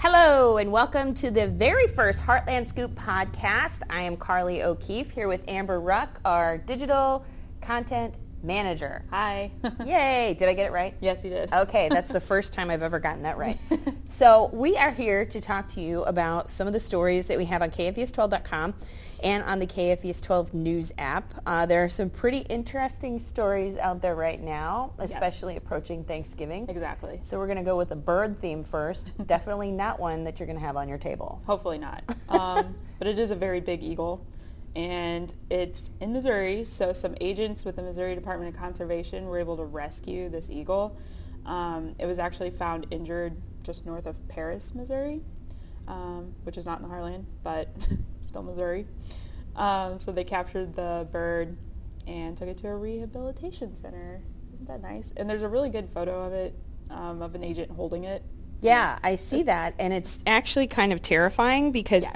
Hello and welcome to the very first Heartland Scoop podcast. I am Carly O'Keefe here with Amber Ruck, our digital content manager. Hi. Yay. Did I get it right? Yes, you did. Okay, that's the first time I've ever gotten that right. So we are here to talk to you about some of the stories that we have on KFVS12.com and on the KFVS12 news app. There are some pretty interesting stories out there right now, especially approaching Thanksgiving. Exactly. So we're going to go with a bird theme first. Definitely not one that you're going to have on your table. Hopefully not. But it is a very big eagle. And it's in Missouri, so some agents with the Missouri Department of Conservation were able to rescue this eagle. It was actually found injured just north of Paris, Missouri, which is not in the Heartland, but still Missouri. So they captured the bird and took it to a rehabilitation center. Isn't that nice? And there's a really good photo of it, of an agent holding it. Yeah, I see that, and it's actually kind of terrifying because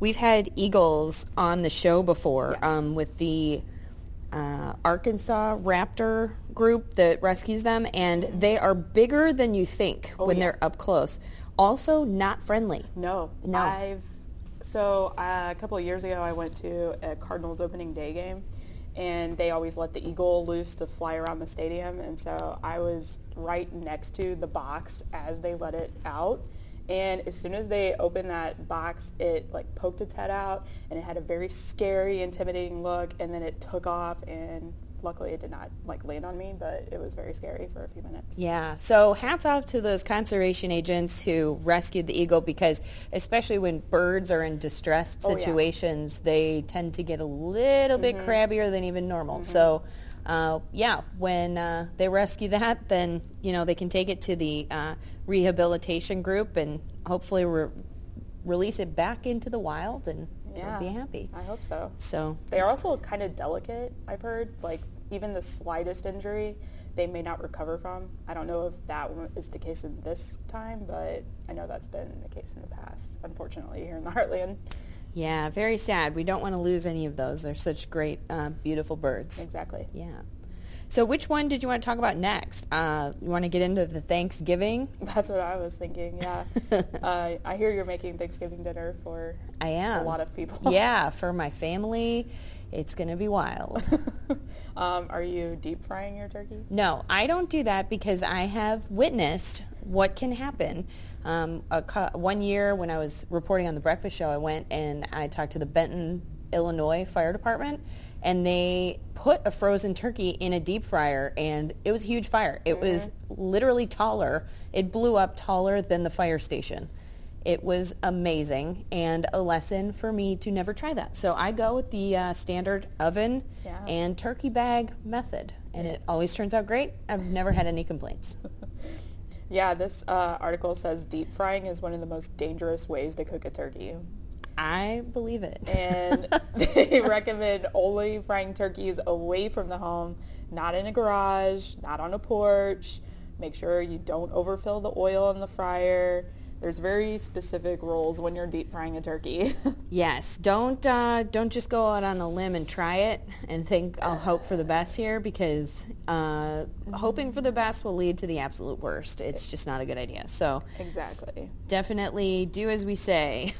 we've had eagles on the show before with the Arkansas Raptor group that rescues them, and they are bigger than you think when they're up close. Also, not friendly. No. So a couple of years ago, I went to a Cardinals opening day game, and they always let the eagle loose to fly around the stadium, and so I was right next to the box as they let it out, and as soon as they opened that box, it like poked its head out, and it had a very scary, intimidating look, and then it took off, and luckily it did not like land on me, but it was very scary for a few minutes. Yeah, so hats off to those conservation agents who rescued the eagle, because especially when birds are in distressed situations, they tend to get a little bit crabbier than even normal. So when they rescue that, then they can take it to the rehabilitation group and hopefully release it back into the wild, and be happy. I hope so. So they are also kind of delicate, I've heard. Like, even the slightest injury, they may not recover from. I don't know if that is the case in this time, but I know that's been the case in the past, unfortunately, here in the Heartland. Yeah, very sad. We don't want to lose any of those. They're such great, beautiful birds. Exactly. Yeah. So which one did you want to talk about next? You want to get into the Thanksgiving? That's what I was thinking, yeah. I hear you're making Thanksgiving dinner for a lot of people. Yeah, for my family. It's going to be wild. Are you deep frying your turkey? No, I don't do that because I have witnessed what can happen. 1 year when I was reporting on the breakfast show, I went and I talked to the Benton, Illinois Fire Department, and they put a frozen turkey in a deep fryer, and it was a huge fire. It was literally taller. It blew up taller than the fire station. It was amazing, and a lesson for me to never try that. So I go with the standard oven and turkey bag method, and it always turns out great. I've never had any complaints. Yeah, this article says deep frying is one of the most dangerous ways to cook a turkey. I believe it. And they recommend only frying turkeys away from the home, not in a garage, not on a porch. Make sure you don't overfill the oil in the fryer. There's very specific rules when you're deep frying a turkey. Yes, don't just go out on a limb and try it and think I'll hope for the best here, because hoping for the best will lead to the absolute worst. It's just not a good idea. So exactly, definitely do as we say.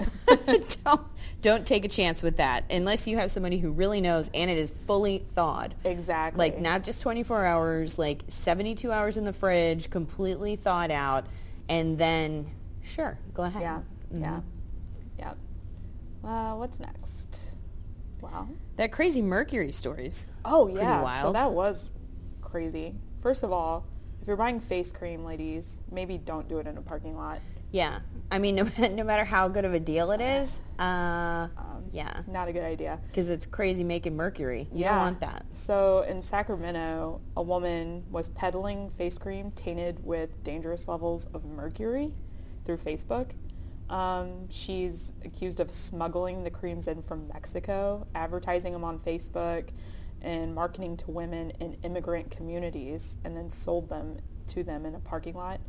Don't take a chance with that unless you have somebody who really knows and it is fully thawed. Exactly, like not just 24 hours, like 72 hours in the fridge, completely thawed out, and then. Sure, go ahead. Yeah, yeah. What's next? Wow. That crazy mercury story's pretty wild. So that was crazy. First of all, if you're buying face cream, ladies, maybe don't do it in a parking lot. Yeah. I mean, no matter how good of a deal it is, not a good idea. Because it's crazy making mercury. You don't want that. So in Sacramento, a woman was peddling face cream tainted with dangerous levels of mercury through Facebook. She's accused of smuggling the creams in from Mexico, advertising them on Facebook, and marketing to women in immigrant communities, and then sold them to them in a parking lot.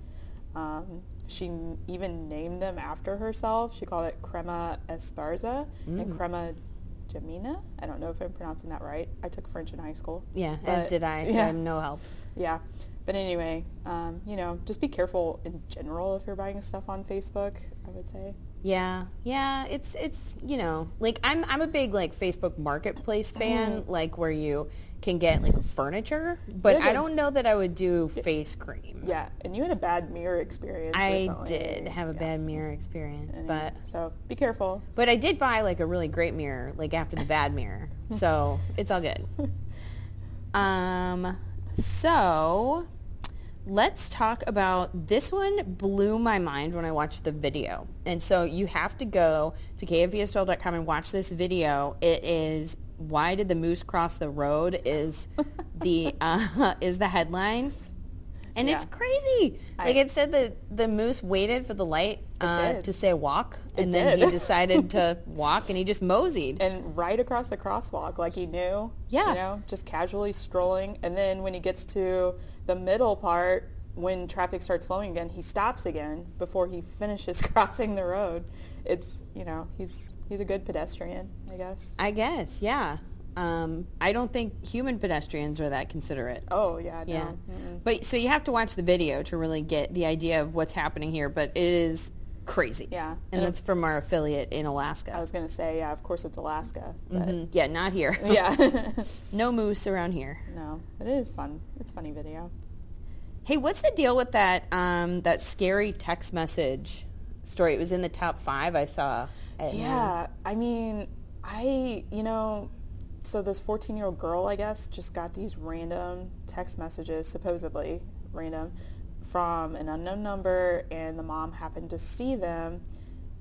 She even named them after herself. She called it Crema Esparza and Crema Gemina. I don't know if I'm pronouncing that right. I took French in high school. Yeah, but, as did I, so I'm no help. Yeah. But anyway, you know, just be careful in general if you're buying stuff on Facebook, I would say. Yeah, it's you know, like I'm a big like Facebook Marketplace fan, like where you can get like furniture, but I don't know that I would do face cream. Yeah, and you had a bad mirror experience. I did have a bad mirror experience, but so be careful. But I did buy like a really great mirror, like after the bad mirror, so it's all good. So let's talk about this one. Blew my mind when I watched the video. And so you have to go to KFVS12.com and watch this video. It is "Why Did the Moose Cross the Road" is the is the headline, and it's crazy. Like it said that the moose waited for the light to say walk, and then he decided to walk, and he just moseyed and right across the crosswalk like he knew. Yeah, you know, just casually strolling, and then when he gets to the middle part, when traffic starts flowing again, he stops again before he finishes crossing the road. It's, you know, he's a good pedestrian, I guess. Yeah. I don't think human pedestrians are that considerate. Oh, yeah, no. Yeah. Mm-hmm. But so you have to watch the video to really get the idea of what's happening here, but it is crazy. Yeah. And that's from our affiliate in Alaska. I was going to say, yeah, of course it's Alaska. But yeah, not here. Yeah. No moose around here. No, but it is fun. It's a funny video. Hey, what's the deal with that that scary text message story? It was in the top 5 I saw. Yeah, I mean, you know, so this 14-year-old girl, I guess, just got these random text messages, supposedly random, from an unknown number, and the mom happened to see them,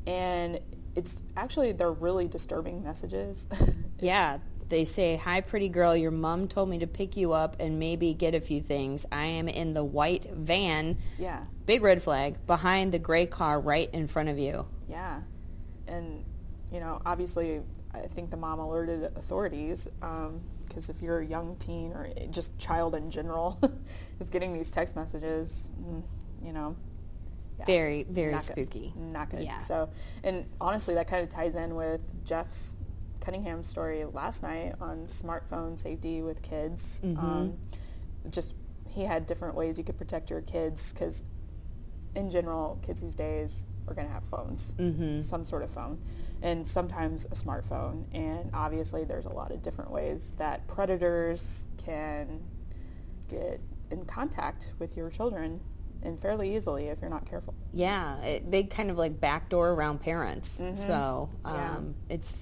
and it's actually, they're really disturbing messages. Yeah, they say, "Hi, pretty girl, your mom told me to pick you up and maybe get a few things. I am in the white van, big red flag, behind the gray car right in front of you." Yeah, and, you know, obviously, I think the mom alerted authorities, because if you're a young teen or just child in general is getting these text messages, you know. Yeah, very, very not spooky. Not good. Yeah. So, and honestly, that kind of ties in with Jeff's Cunningham's story last night on smartphone safety with kids. Mm-hmm. Just, he had different ways you could protect your kids, because in general, kids these days are going to have phones, some sort of phone, and sometimes a smartphone. And obviously there's a lot of different ways that predators can get in contact with your children, and fairly easily if you're not careful. Yeah, they kind of like backdoor around parents. So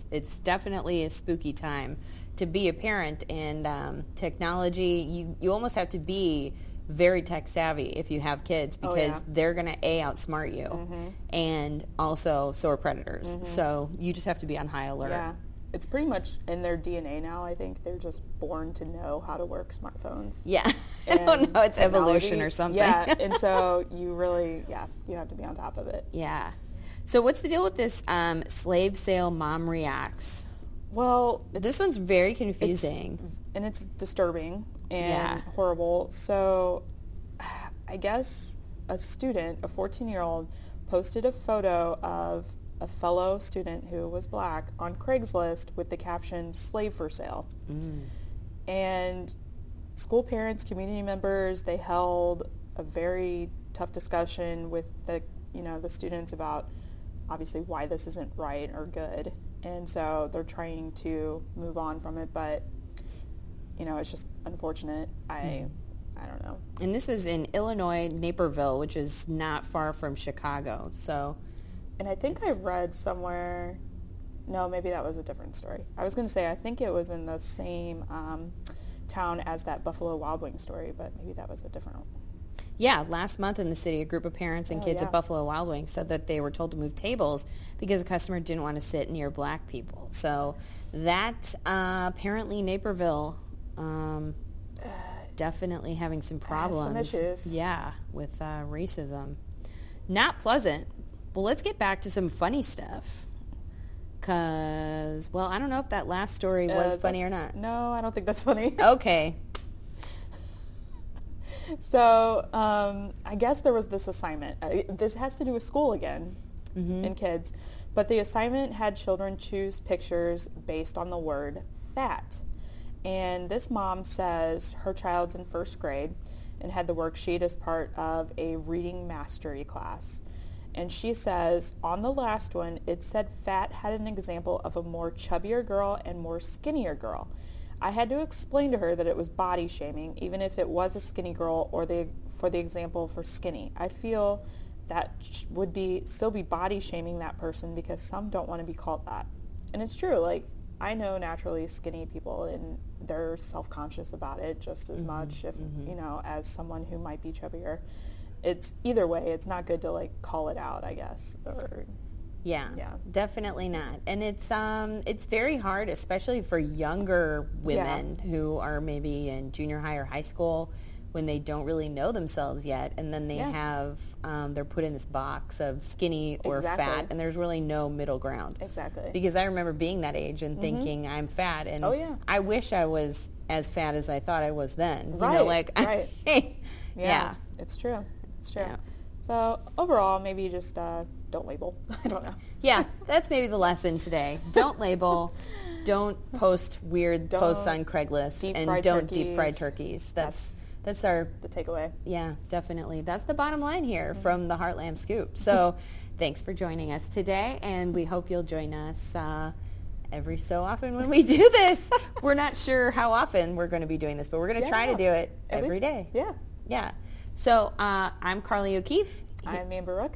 it's definitely a spooky time to be a parent, and technology, you almost have to be very tech savvy if you have kids, because they're going to outsmart you, and also so are predators. So you just have to be on high alert. Yeah, it's pretty much in their DNA now. I think they're just born to know how to work smartphones. Yeah, and I don't know, it's evolution or something. Yeah, and so you really, you have to be on top of it. Yeah. So what's the deal with this slave sale mom reacts? Well, this one's very confusing. And it's disturbing and horrible. So I guess a student, a 14-year-old, posted a photo of a fellow student who was black on Craigslist with the caption, "slave for sale." And school parents, community members, they held a very tough discussion with the, you know, the students about obviously why this isn't right or good. And so they're trying to move on from it, but you know, it's just unfortunate. I don't know. And this was in Illinois, Naperville, which is not far from Chicago. So, and I think I read somewhere, no, maybe that was a different story. I was going to say, I think it was in the same town as that Buffalo Wild Wings story, but maybe that was a different one. Yeah, last month in the city, a group of parents and kids at Buffalo Wild Wings said that they were told to move tables because a customer didn't want to sit near black people. So that apparently Naperville definitely having some problems. Some issues. Yeah, with racism. Not pleasant. Well, let's get back to some funny stuff. Because, well, I don't know if that last story was funny or not. No, I don't think that's funny. Okay. So I guess there was this assignment. This has to do with school again and kids. But the assignment had children choose pictures based on the word fat. And this mom says her child's in first grade, and had the worksheet as part of a reading mastery class. And she says, on the last one, it said fat had an example of a more chubbier girl and more skinnier girl. I had to explain to her that it was body shaming, even if it was a skinny girl or for the example for skinny. I feel that would be still be body shaming that person because some don't want to be called that. And it's true, like, I know naturally skinny people and they're self-conscious about it just as much, if you know, as someone who might be chubbier. It's either way, it's not good to like call it out, I guess. Or yeah, definitely not. And it's very hard, especially for younger women who are maybe in junior high or high school, when they don't really know themselves yet, and then they have they're put in this box of skinny or fat, and there's really no middle ground. Exactly. Because I remember being that age and thinking I'm fat, and I wish I was as fat as I thought I was then. Right. You know, like it's true. It's true. Yeah. So overall, maybe just don't label. I don't know. Yeah, that's maybe the lesson today. Don't label. Don't post weird posts on Craigslist, and don't deep fried turkeys. That's the takeaway. Yeah, definitely. That's the bottom line here from the Heartland Scoop. So thanks for joining us today, and we hope you'll join us every so often when we do this. We're not sure how often we're going to be doing this, but we're going to try to do it every day. Yeah. So I'm Carly O'Keefe. I'm Amber Ruck.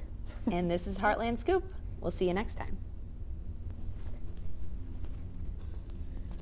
And this is Heartland Scoop. We'll see you next time.